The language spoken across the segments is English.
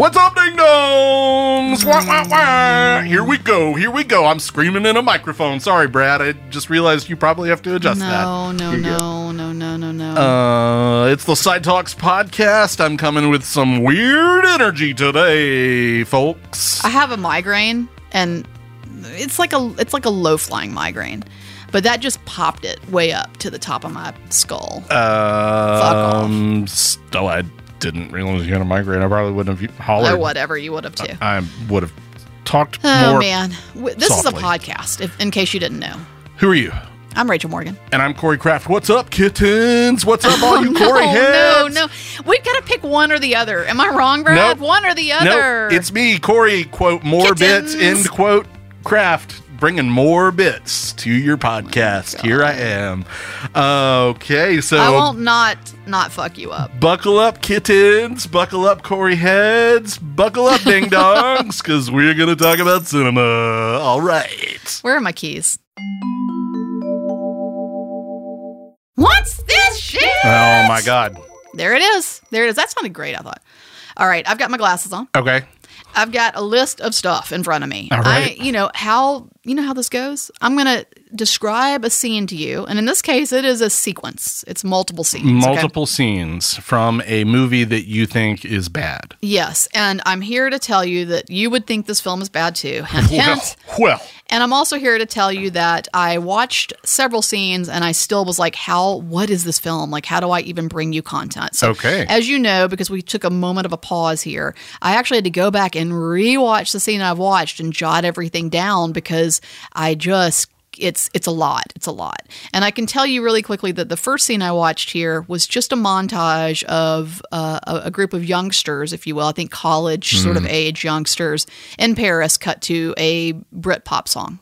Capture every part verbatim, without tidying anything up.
What's up, ding dongs? Wah, wah, wah. Here we go. Here we go. I'm screaming in a microphone. Sorry, Brad. I just realized you probably have to adjust no, that. No, no, no, no, no, no, no. Uh, it's the Side Talks Podcast. I'm coming with some weird energy today, folks. I have a migraine, and it's like a it's like a low flying migraine, but that just popped it way up to the top of my skull. Um, Fuck off. Oh, I. Didn't realize you had a migraine. I probably wouldn't have hollered. Or whatever, you would have too. I, I would have talked oh, more. Oh man, this softly. Is a podcast. If, in case you didn't know, who are you? I'm Rachel Morgan, and I'm Corey Kraft. What's up, kittens? What's up, oh, all you no, Corey heads? No, no, we've got to pick one or the other. Am I wrong, Brad? Nope. One or the other. Nope. It's me, Corey. Quote more kittens. Bits. End quote. Kraft. Bringing more bits to your podcast. Oh, here I am. Okay, so I won't not not fuck you up. Buckle up, kittens. Buckle up, Corey heads. Buckle up, ding dongs, because we're gonna talk about cinema. All right. Where are my keys? What's this shit? Oh my god! There it is. There it is. That sounded great. I thought. All right, I've got my glasses on. Okay. I've got a list of stuff in front of me. All right. I, you know how you know how this goes. I'm going to describe a scene to you, and in this case, it is a sequence. It's multiple scenes. Multiple okay? scenes from a movie that you think is bad. Yes, and I'm here to tell you that you would think this film is bad too. Hint, hint. Well, well. And I'm also here to tell you that I watched several scenes, and I still was like, "How? What is this film? Like, how do I even bring you content?" So, okay. As you know, because we took a moment of a pause here, I actually had to go back and rewatch the scene I've watched and jot everything down because. I just it's it's a lot it's a lot and I can tell you really quickly that the first scene I watched here was just a montage of uh, a, a group of youngsters, if you will, I think college mm. sort of age youngsters in Paris, cut to a Britpop song.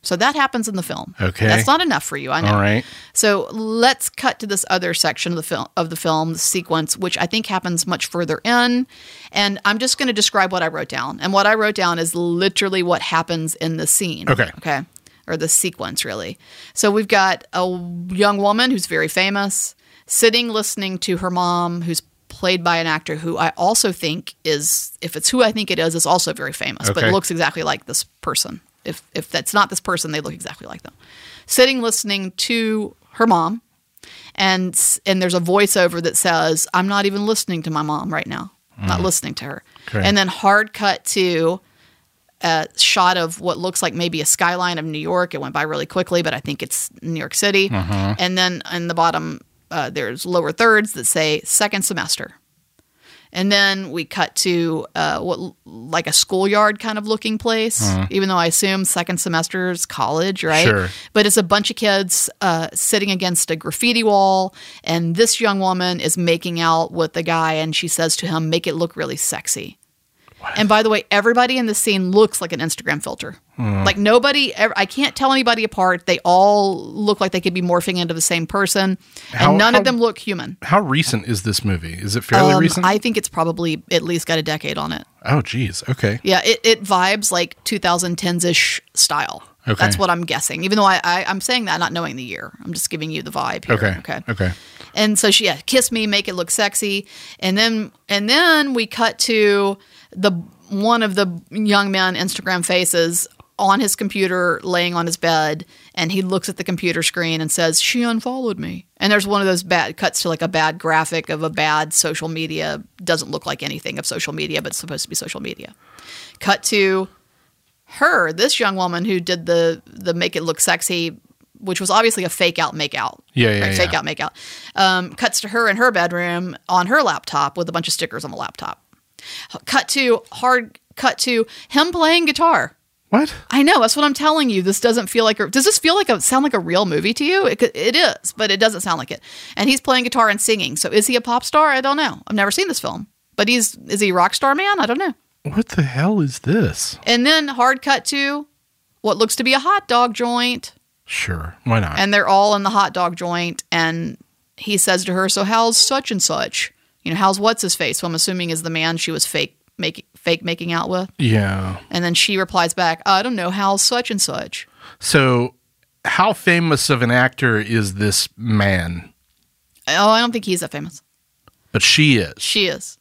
So that happens in the film. Okay, that's not enough for you, I know. All right. So let's cut to this other section of the film of the film sequence, which I think happens much further in. And I'm just going to describe what I wrote down, and what I wrote down is literally what happens in the scene. Okay. Okay. Or the sequence, really. So we've got a young woman who's very famous sitting listening to her mom, who's played by an actor who I also think is, if it's who I think it is, is also very famous, okay. But looks exactly like this person. If if that's not this person, they look exactly like them. Sitting, listening to her mom, and and there's a voiceover that says, "I'm not even listening to my mom right now. I'm mm. not listening to her." Okay. And then hard cut to a shot of what looks like maybe a skyline of New York. It went by really quickly, but I think it's New York City. Uh-huh. And then in the bottom, uh, there's lower thirds that say second semester. And then we cut to uh, what like a schoolyard kind of looking place, mm. even though I assume second semester is college, right? Sure. But it's a bunch of kids uh, sitting against a graffiti wall, and this young woman is making out with the guy, and she says to him, "Make it look really sexy." What? And by the way, everybody in the scene looks like an Instagram filter. Mm. Like nobody, I can't tell anybody apart. They all look like they could be morphing into the same person, how, and none how, of them look human. How recent is this movie? Is it fairly um, recent? I think it's probably at least got a decade on it. Oh, geez. Okay. Yeah, it, it vibes like twenty tens-ish style. Okay. That's what I'm guessing. Even though I, I, I'm saying that not knowing the year. I'm just giving you the vibe here. Okay. Okay. Okay. And so she, yeah, kiss me, make it look sexy. And then, and then we cut to the one of the young men Instagram faces on his computer laying on his bed, and he looks at the computer screen and says, "She unfollowed me." And there's one of those bad cuts to like a bad graphic of a bad social media. Doesn't look like anything of social media, but it's supposed to be social media. Cut to her, this young woman who did the the make it look sexy, which was obviously a fake out make out. Yeah, yeah, right? yeah. Fake out make out. Um, cuts to her in her bedroom on her laptop with a bunch of stickers on the laptop. Cut to hard cut to him playing guitar. What? I know. That's what I'm telling you. This doesn't feel like, a, does this feel like a, sound like a real movie to you? It, it is, but it doesn't sound like it. And he's playing guitar and singing. So is he a pop star? I don't know. I've never seen this film, but he's, is he a rock star man? I don't know. What the hell is this? And then hard cut to what looks to be a hot dog joint. Sure. Why not? And they're all in the hot dog joint. And he says to her, "So how's such and such?" You know, how's what's his face? So I'm assuming is the man she was fake making fake making out with. Yeah. And then she replies back, "I don't know, how's such and such." So how famous of an actor is this man? Oh, I don't think he's that famous. But she is. She is.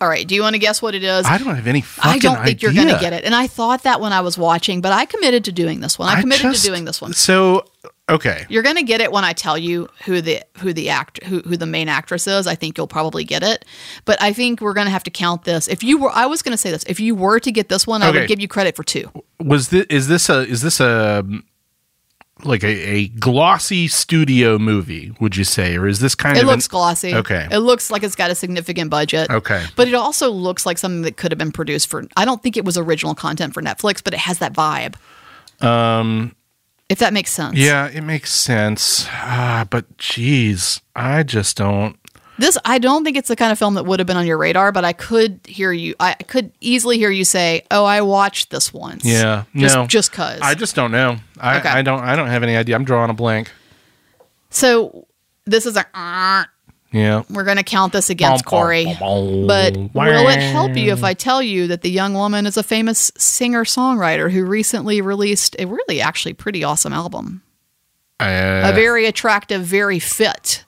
All right. Do you want to guess what it is? I don't have any fucking idea. I don't think idea. You're going to get it. And I thought that when I was watching, but I committed to doing this one. I committed I just, to doing this one. So, okay. You're going to get it when I tell you who the who the act who, who the main actress is. I think you'll probably get it. But I think we're going to have to count this. If you were I was going to say this. If you were to get this one, okay. I would give you credit for two. Was this is this a is this a like a, a glossy studio movie, would you say? Or is this kind it of... It looks an, glossy. Okay. It looks like it's got a significant budget. Okay. But it also looks like something that could have been produced for... I don't think it was original content for Netflix, but it has that vibe. Um, if that makes sense. Yeah, it makes sense. Ah, but geez, I just don't... This, I don't think it's the kind of film that would have been on your radar, but I could hear you. I could easily hear you say, "Oh, I watched this once." Yeah, just, no, just cause. I just don't know. I, okay. I don't. I don't have any idea. I'm drawing a blank. So this is a. Uh, yeah. We're going to count this against Corey, but will it help you if I tell you that the young woman is a famous singer-songwriter who recently released a really actually pretty awesome album? Uh, a very attractive, very fit.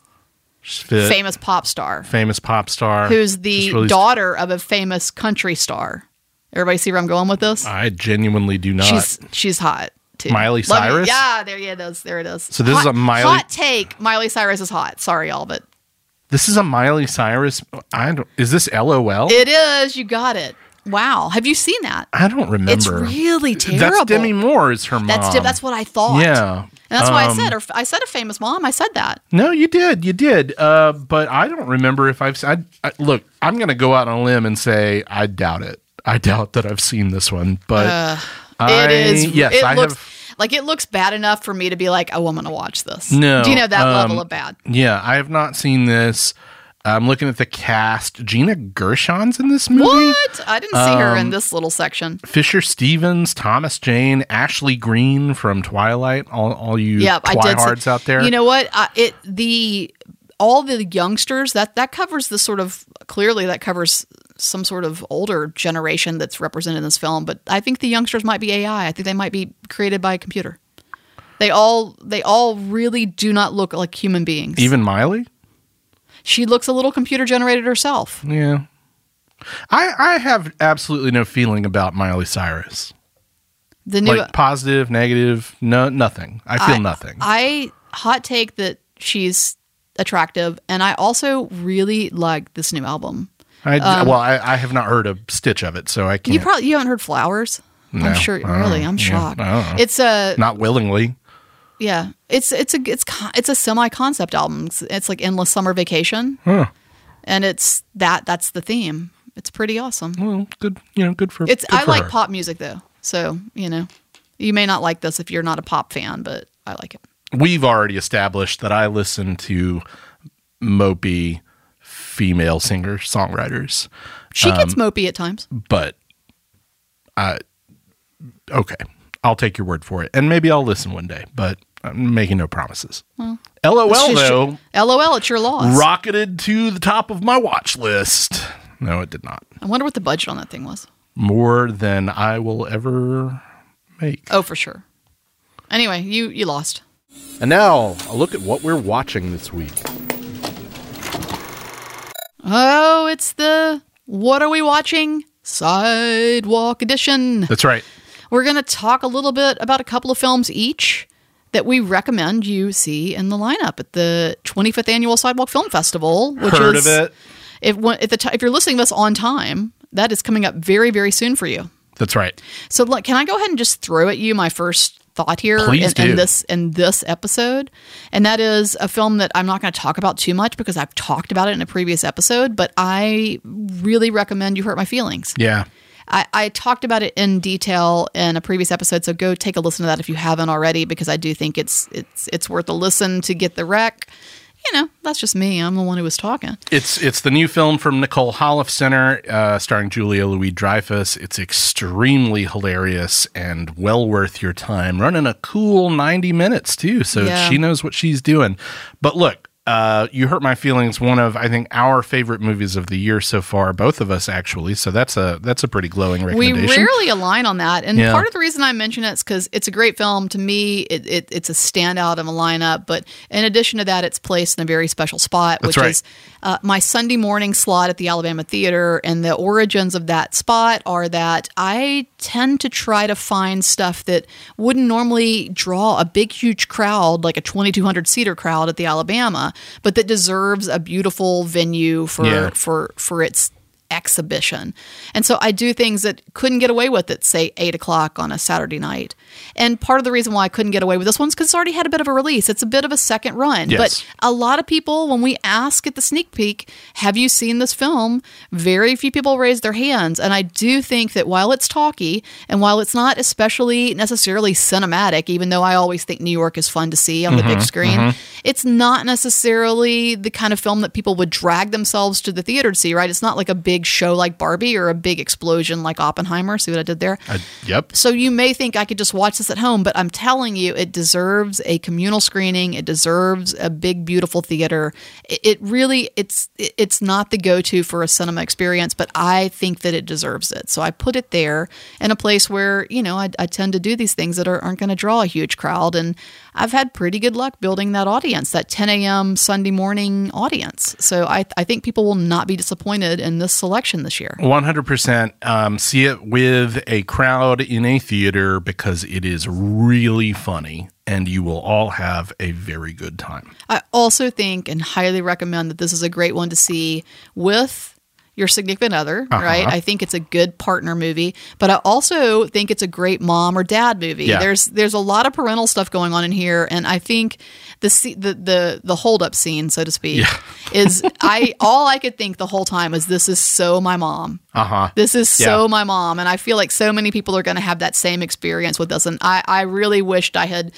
Fit. Famous pop star. Famous pop star. Who's the really daughter st- of a famous country star. Everybody see where I'm going with this? I genuinely do not. She's, she's hot, too. Miley Love Cyrus? You. Yeah, there yeah, it is. There it is. So this hot, is a Miley... Hot take. Miley Cyrus is hot. Sorry, all, but... This is a Miley Cyrus... I don't, is this LOL? It is. You got it. Wow. Have you seen that? I don't remember. It's really terrible. That's Demi Moore is her mom. That's, that's what I thought. Yeah. And that's um, why I said, or I said a famous mom. I said that. No, you did. You did. Uh, but I don't remember if I've seen it. Look, I'm going to go out on a limb and say I doubt it. I doubt that I've seen this one. But uh, I, it is. Yes, it I looks, have. Like, it looks bad enough for me to be like, oh, I'm going to watch this. No. Do you know that um, level of bad? Yeah, I have not seen this. I'm looking at the cast. Gina Gershon's in this movie? What? I didn't see um, her in this little section. Fisher Stevens, Thomas Jane, Ashley Green from Twilight. All, all you yeah, Twihards out there. You know what? Uh, it the all the youngsters that that covers the sort of clearly that covers some sort of older generation that's represented in this film. But I think the youngsters might be A I. I think they might be created by a computer. They all they all really do not look like human beings. Even Miley? She looks a little computer-generated herself. Yeah. I I have absolutely no feeling about Miley Cyrus. The new, like, positive, negative, no, nothing. I feel I, nothing. I hot take that she's attractive, and I also really like this new album. I, um, well, I, I have not heard a stitch of it, so I can't. You probably you haven't heard Flowers? No. I'm sure. Really, I'm shocked. Yeah, it's a... Not willingly. Yeah, it's it's a it's it's a semi-concept album. It's, it's like Endless Summer Vacation, huh. And it's that that's the theme. It's pretty awesome. Well, good, you know, good for. It's good I for like her. Pop music though, so you know, you may not like this if you're not a pop fan, but I like it. We've already established that I listen to mopey female singer songwriters. She um, gets mopey at times, but uh, okay. I'll take your word for it, and maybe I'll listen one day, but I'm making no promises. Well, LOL, though. Your, LOL, it's your loss. Rocketed to the top of my watch list. No, it did not. I wonder what the budget on that thing was. More than I will ever make. Oh, for sure. Anyway, you, you lost. And now, a look at what we're watching this week. Oh, it's the What Are We Watching? Sidewalk Edition. That's right. We're going to talk a little bit about a couple of films each that we recommend you see in the lineup at the twenty-fifth Annual Sidewalk Film Festival. Which Heard is, of it. If, if, the t- if you're listening to this on time, that is coming up very, very soon for you. That's right. So look, can I go ahead and just throw at you my first thought here in, in this in this episode? And that is a film that I'm not going to talk about too much because I've talked about it in a previous episode, but I really recommend You Hurt My Feelings. Yeah. I, I talked about it in detail in a previous episode, so go take a listen to that if you haven't already, because I do think it's it's it's worth a listen to get the wreck. You know, that's just me. I'm the one who was talking. It's it's the new film from Nicole Holofcener, uh, starring Julia Louis-Dreyfus. It's extremely hilarious and well worth your time. Running a cool ninety minutes, too, so yeah. She knows what she's doing. But look, uh, You Hurt My Feelings, one of, I think, our favorite movies of the year so far, both of us, actually. So that's a that's a pretty glowing recommendation. We rarely align on that. And yeah. part of the reason I mention it is because it's a great film. To me, it, it, it's a standout of a lineup. But in addition to that, it's placed in a very special spot, which right. is uh, my Sunday morning slot at the Alabama Theater. And the origins of that spot are that I tend to try to find stuff that wouldn't normally draw a big, huge crowd, like a twenty-two hundred seater crowd at the Alabama, but that deserves a beautiful venue for yeah. for for its exhibition. And so I do things that couldn't get away with at, say, eight o'clock on a Saturday night. And part of the reason why I couldn't get away with this one's because it's already had a bit of a release. It's a bit of a second run. Yes. But a lot of people, when we ask at the sneak peek, have you seen this film? Very few people raise their hands. And I do think that while it's talky and while it's not especially necessarily cinematic, even though I always think New York is fun to see on mm-hmm, the big screen, mm-hmm. it's not necessarily the kind of film that people would drag themselves to the theater to see, right? It's not like a big big show like Barbie or a big explosion like Oppenheimer. See what I did there? Uh, yep. So you may think I could just watch this at home, but I'm telling you, it deserves a communal screening. It deserves a big, beautiful theater. It, it really, it's it's not the go-to for a cinema experience, but I think that it deserves it. So I put it there in a place where, you know, I, I tend to do these things that are, aren't going to draw a huge crowd. And I've had pretty good luck building that audience, that ten a.m. Sunday morning audience. So I, I think people will not be disappointed in this selection this year. one hundred percent. Um, see it with a crowd in a theater because it is really funny and you will all have a very good time. I also think and highly recommend that this is a great one to see with your significant other, uh-huh. right? I think it's a good partner movie, but I also think it's a great mom or dad movie. Yeah. There's there's a lot of parental stuff going on in here, and I think the the the, the hold up scene, so to speak, yeah. is I all I could think the whole time is this is so my mom. Uh-huh. This is yeah. so my mom, and I feel like so many people are going to have that same experience with us, and I I really wished I had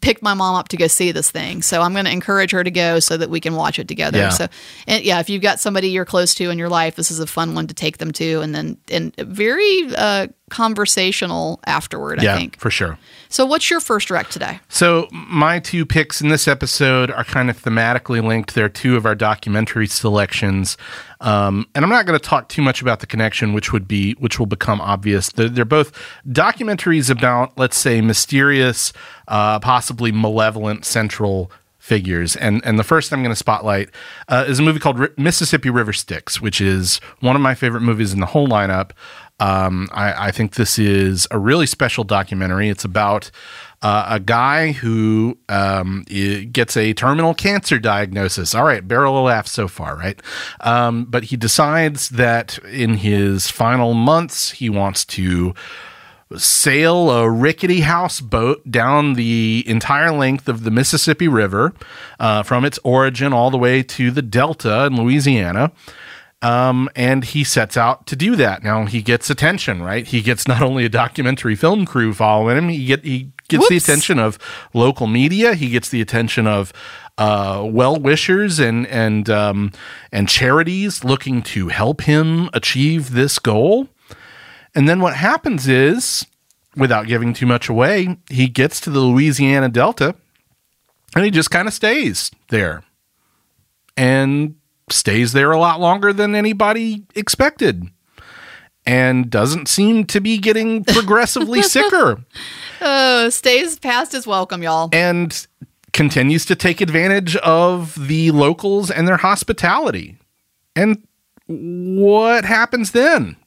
picked my mom up to go see this thing. So I'm going to encourage her to go so that we can watch it together. Yeah. So, and yeah, if you've got somebody you're close to in your life, this is a fun one to take them to. And then, and very uh, conversational afterward, yeah, I think. Yeah, for sure. So what's your first rec today? So my two picks in this episode are kind of thematically linked. They're two of our documentary selections. Um, and I'm not going to talk too much about the connection, which would be, which will become obvious. They're, they're both documentaries about, let's say, mysterious, uh, possibly malevolent central figures. And and the first I'm going to spotlight uh, is a movie called R- Mississippi River Styx, which is one of my favorite movies in the whole lineup. Um, I, I think this is a really special documentary. It's about uh, a guy who um, gets a terminal cancer diagnosis. All right, barrel of laughs so far, right? Um, but he decides that in his final months, he wants to sail a rickety houseboat down the entire length of the Mississippi River, uh, from its origin all the way to the Delta in Louisiana. Um, and he sets out to do that. Now he gets attention, right? He gets not only a documentary film crew following him, he get he gets Whoops. the attention of local media. He gets the attention of uh, well-wishers and and um, and charities looking to help him achieve this goal. And then what happens is, without giving too much away, he gets to the Louisiana Delta, and he just kind of stays there, and stays there a lot longer than anybody expected and doesn't seem to be getting progressively sicker. Oh, stays past his welcome, y'all. And continues to take advantage of the locals and their hospitality. And what happens then?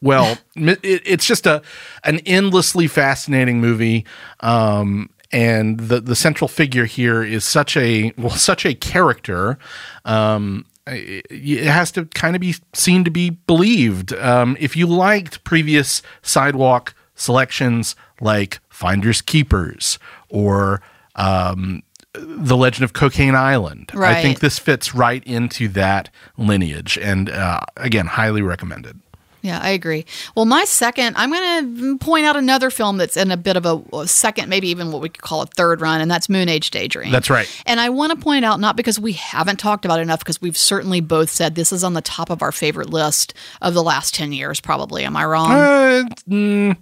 Well, it, it's just a an endlessly fascinating movie. Um And the, the central figure here is such a well, such a character. Um, it, it has to kind of be seen to be believed. Um, if you liked previous Sidewalk selections like Finder's Keepers or um, The Legend of Cocaine Island, right. I think this fits right into that lineage. And uh, again, highly recommended. Yeah, I agree. Well, my second, I'm going to point out another film that's in a bit of a, a second, maybe even what we could call a third run, and that's Moonage Daydream. That's right. And I want to point out, not because we haven't talked about it enough, because we've certainly both said this is on the top of our favorite list of the last ten years, probably. Am I wrong? Uh, mm.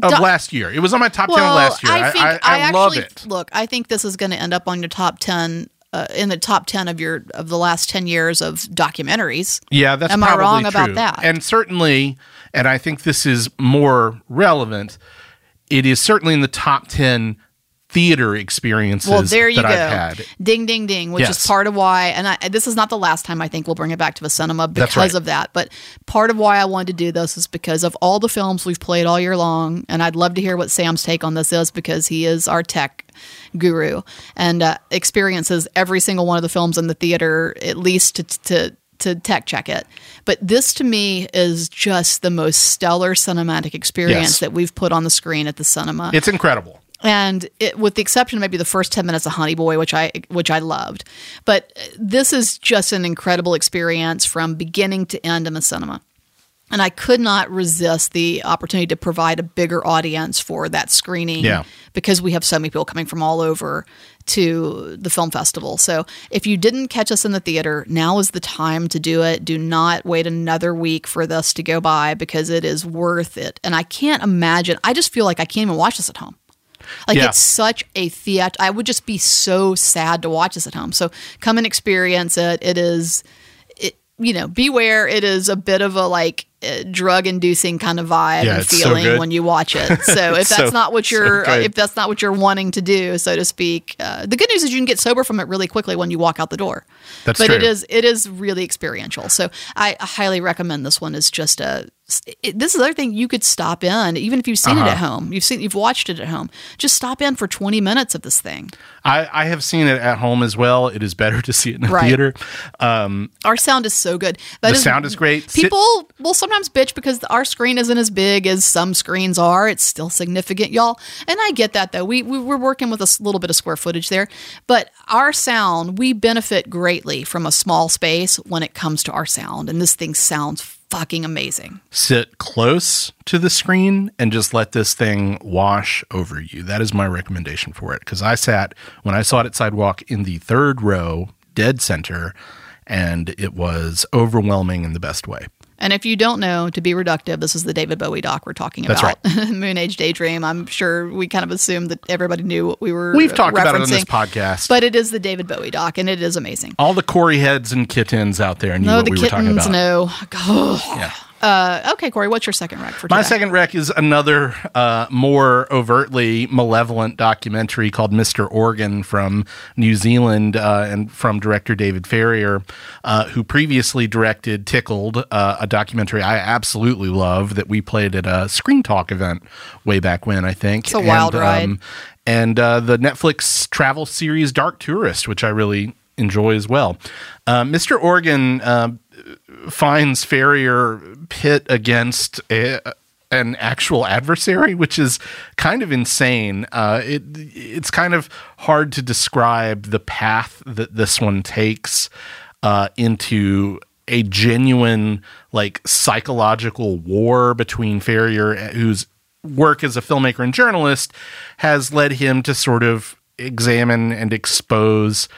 Of Do- last year. It was on my top well, ten last year. I, think I, I, I actually, love it. Look, I think this is going to end up on your top ten uh, in the top ten of your of the last ten years of documentaries. Yeah, that's Am probably I wrong true. About that? And certainly, and I think this is more relevant, it is certainly in the top ten theater experiences well, there you that go. I've had. Ding, ding, ding, which yes. is part of why, and I, this is not the last time I think we'll bring it back to the cinema because right. of that, but part of why I wanted to do this is because of all the films we've played all year long, and I'd love to hear what Sam's take on this is because he is our tech guru and uh, experiences every single one of the films in the theater, at least to, to to tech check it. But this to me is just the most stellar cinematic experience yes. that we've put on the screen at the cinema. It's incredible. And it, with the exception of maybe the first ten minutes of Honey Boy, which I which I loved, but this is just an incredible experience from beginning to end in the cinema. And I could not resist the opportunity to provide a bigger audience for that screening yeah. because we have so many people coming from all over to the film festival. So if you didn't catch us in the theater, now is the time to do it. Do not wait another week for this to go by because it is worth it. And I can't imagine. I just feel like I can't even watch this at home. Like yeah. it's such a theat. I would just be so sad to watch this at home. So come and experience it. It is, it, you know, beware. It is a bit of a like uh, drug inducing kind of vibe yeah, and feeling so when you watch it. So if that's so, not what you're, so if that's not what you're wanting to do, so to speak, uh, the good news is you can get sober from it really quickly when you walk out the door. That's but true. It is, it is really experiential. So I highly recommend this one. Is just a, It, this is another thing you could stop in, even if you've seen uh-huh. it at home. You've seen, you've watched it at home. Just stop in for twenty minutes of this thing. I, I have seen it at home as well. It is better to see it in the right. theater. Um, our sound is so good. That the is, sound is great. People Sit- will sometimes bitch because our screen isn't as big as some screens are. It's still significant, y'all. And I get that though. We, we we're working with a little bit of square footage there, but our sound, we benefit greatly from a small space when it comes to our sound. And this thing sounds fucking amazing. Sit close to the screen and just let this thing wash over you. That is my recommendation for it. Because I sat, when I saw it at Sidewalk, in the third row, dead center, and it was overwhelming in the best way. And if you don't know, to be reductive, this is the David Bowie doc we're talking about. That's right. Moonage Daydream. I'm sure we kind of assumed that everybody knew what we were We've talked about it on this podcast. But it is the David Bowie doc, and it is amazing. All the Corey heads and kittens out there knew no, what the we kittens, were talking about. No, the kittens, no. Yeah. Uh, okay, Corey, what's your second rec for today? My second rec is another uh, more overtly malevolent documentary called Mister Organ from New Zealand uh, and from director David Farrier, uh, who previously directed Tickled, uh, a documentary I absolutely love that we played at a Screen Talk event way back when, I think. It's a wild and, ride. Um, and uh, the Netflix travel series Dark Tourist, which I really enjoy as well. Uh, Mister Organ uh, finds Farrier pit against a, an actual adversary, which is kind of insane. Uh, it it's kind of hard to describe the path that this one takes uh, into a genuine like psychological war between Farrier, whose work as a filmmaker and journalist has led him to sort of examine and expose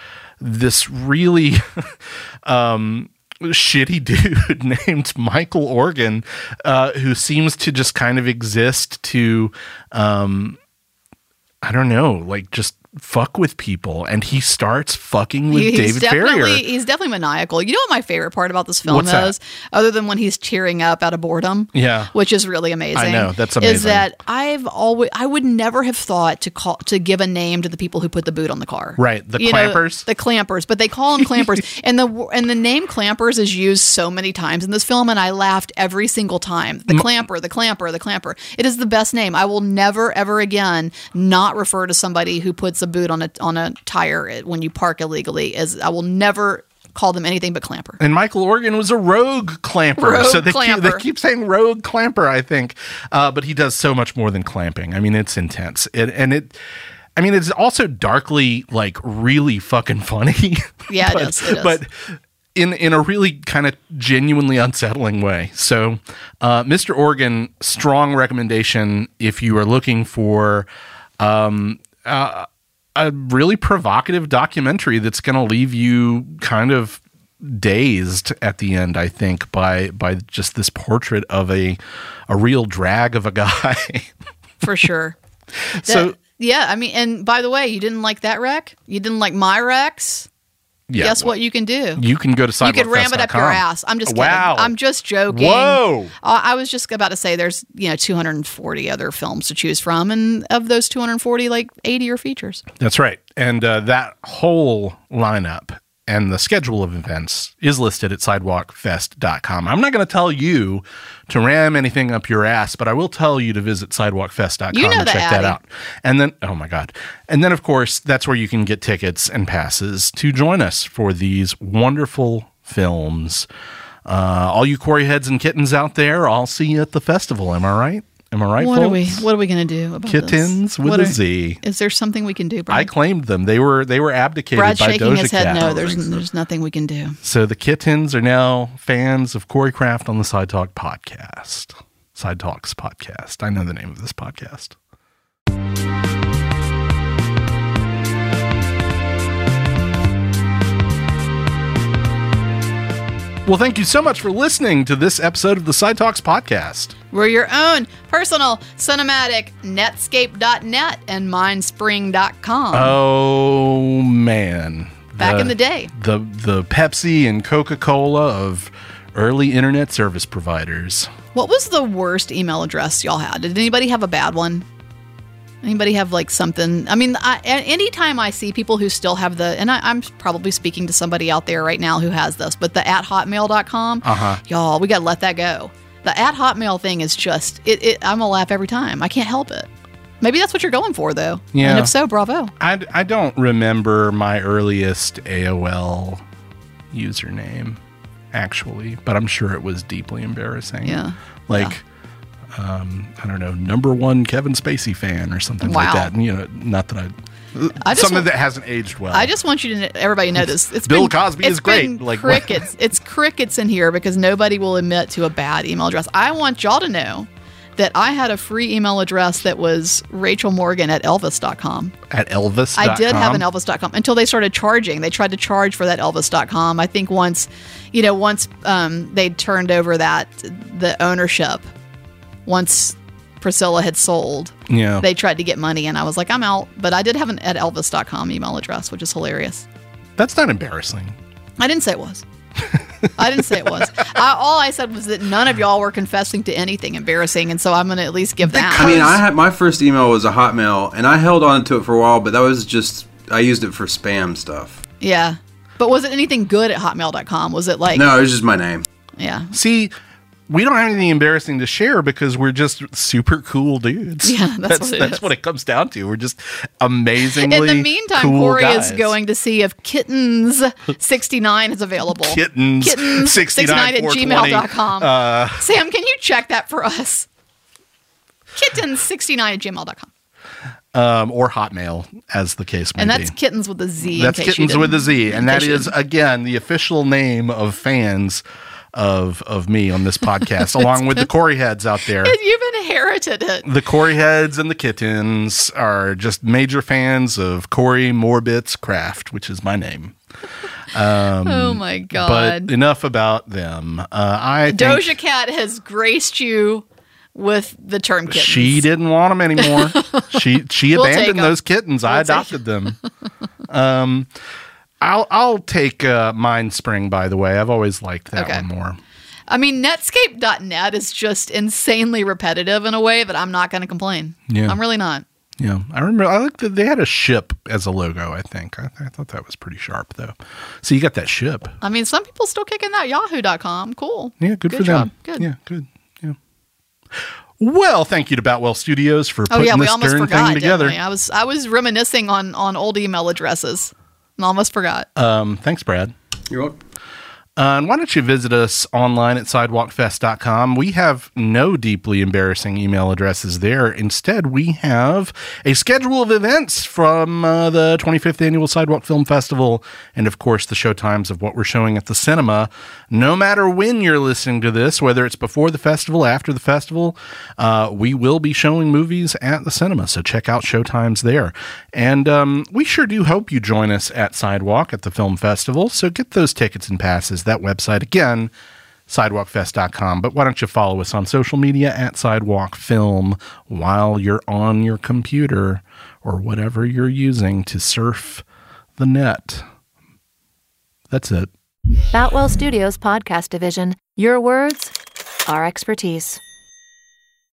this really um, shitty dude named Michael Organ, uh, who seems to just kind of exist to, um, I don't know, like just fuck with people. And he starts fucking with he's David Farrier. He's definitely maniacal. You know what my favorite part about this film What's is? That? Other than when he's tearing up out of boredom, yeah, which is really amazing. I know, that's amazing. Is that I've always, I would never have thought to call to give a name to the people who put the boot on the car. Right, the you clampers. Know, the clampers, but they call them clampers. and the and the name clampers is used so many times in this film, and I laughed every single time. The clamper, the clamper, the clamper. It is the best name. I will never, ever again not refer to somebody who puts a boot on a on a tire when you park illegally. As I will never call them anything but clamper. And Michael Organ was a rogue clamper, rogue so they clamper. Keep, they keep saying rogue clamper. I think, uh, but he does so much more than clamping. I mean, it's intense, it, and it. I mean, it's also darkly like really fucking funny. Yeah, but, it is. It is. But in in a really kind of genuinely unsettling way. So, uh, Mister Organ, strong recommendation if you are looking for. Um, uh, A really provocative documentary that's going to leave you kind of dazed at the end, I think, by by just this portrait of a a real drag of a guy. For sure. So that, yeah, I mean, and by the way, you didn't like that wreck? You didn't like my wrecks? Yeah, guess well, what you can do? You can go to Sidewalk Fest dot com. You can ram it up your ass. I'm just wow. kidding. I'm just joking. Whoa! Uh, I was just about to say there's, you know, two hundred forty other films to choose from, and of those two hundred forty, like eighty are features. That's right. And uh, that whole lineup and the schedule of events is listed at sidewalk fest dot com. I'm not going to tell you to ram anything up your ass, but I will tell you to visit sidewalk fest dot com you know and check Addy. that out. And then, oh my God. And then, of course, that's where you can get tickets and passes to join us for these wonderful films. Uh, all you Corey heads and kittens out there, I'll see you at the festival. Am I right? Am I right, What folks? are we? What are we going to do about kittens this? with what a are, Z? Is there something we can do, Brad? I claimed them. They were they were abdicated Brad's by Doja Cat. Brad's shaking his head. No, there's so. there's nothing we can do. So the kittens are now fans of Corey Kraft on the Side Talk Podcast. Side Talks Podcast. I know the name of this podcast. Well, thank you so much for listening to this episode of the Side Talks Podcast. We're your own personal cinematic Netscape dot net and Mindspring dot com. Oh, man. Back the, in the day. The, the Pepsi and Coca-Cola of early internet service providers. What was the worst email address y'all had? Did anybody have a bad one? Anybody have like something? I mean, I, anytime I see people who still have the, and I, I'm probably speaking to somebody out there right now who has this, but the at hotmail dot com, uh-huh. y'all, we got to let that go. The at hotmail thing is just, it, it, I'm going to laugh every time. I can't help it. Maybe that's what you're going for, though. Yeah. And if so, bravo. I, I don't remember my earliest A O L username, actually, but I'm sure it was deeply embarrassing. Yeah. Like, yeah. Um, I don't know, number one Kevin Spacey fan or something wow. like that. And, you know, not that I, I something want, that hasn't aged well. I just want you to, everybody know this. It's Bill been, Cosby it's is been great. Like crickets. It's crickets in here because nobody will admit to a bad email address. I want y'all to know that I had a free email address that was Rachel Morgan at Elvis dot com. At Elvis dot com? I did have an Elvis dot com until they started charging. They tried to charge for that Elvis dot com. I think once, you know, once um, they turned over that, the ownership. Once Priscilla had sold, yeah. they tried to get money, and I was like, I'm out. But I did have an at elvis dot com email address, which is hilarious. That's not embarrassing. I didn't say it was. I didn't say it was. I, all I said was that none of y'all were confessing to anything embarrassing, and so I'm going to at least give that. Because I mean, I had, my first email was a Hotmail, and I held on to it for a while, but that was just, I used it for spam stuff. Yeah. But was it anything good at hotmail dot com? Was it like... No, it was just my name. Yeah. See... We don't have anything embarrassing to share because we're just super cool dudes. Yeah, that's, that's what it That's is. what it comes down to. We're just amazingly cool guys. In the meantime, cool Corey guys. is going to see if Kittens sixty-nine is available. Kittens sixty-nine at gmail dot com. Uh, Sam, can you check that for us? Kittens sixty-nine at gmail dot com. Um, or Hotmail, as the case may be. And that's be. Kittens with a Z. That's Kittens with a Z. And that is, again, the official name of fans of of me on this podcast, along with the Corey heads out there. You've inherited it. The Corey heads and the kittens are just major fans of Corey Morbitz Kraft, which is my name. Um, oh my God. But enough about them. Uh, I Doja think Cat has graced you with the term kittens. She didn't want them anymore. she she we'll abandoned those kittens. We'll I adopted them. Um I'll I'll take uh, Mindspring, by the way. I've always liked that okay. one more. I mean, Netscape dot net is just insanely repetitive in a way that I'm not going to complain. Yeah. I'm really not. Yeah. I remember, I like that they had a ship as a logo, I think. I, I thought that was pretty sharp, though. So you got that ship. I mean, some people still kicking that yahoo dot com. Cool. Yeah, good, good for job. them. Good. Yeah, good. Yeah. Well, thank you to Boutwell Studios for putting oh, yeah, this darn thing together. I was, I was reminiscing on, on old email addresses. Almost forgot. Um, thanks, Brad. You're welcome. Uh, and why don't you visit us online at sidewalk fest dot com? We have no deeply embarrassing email addresses there. Instead, we have a schedule of events from uh, the twenty-fifth Annual Sidewalk Film Festival and, of course, the showtimes of what we're showing at the cinema. No matter when you're listening to this, whether it's before the festival, after the festival, uh, we will be showing movies at the cinema. So check out showtimes there. And um, we sure do hope you join us at Sidewalk at the film festival. So get those tickets and passes. That website again, sidewalk fest dot com. But why don't you follow us on social media at Sidewalk Film while you're on your computer or whatever you're using to surf the net. That's it. Boutwell Studios Podcast Division. Your words, our expertise.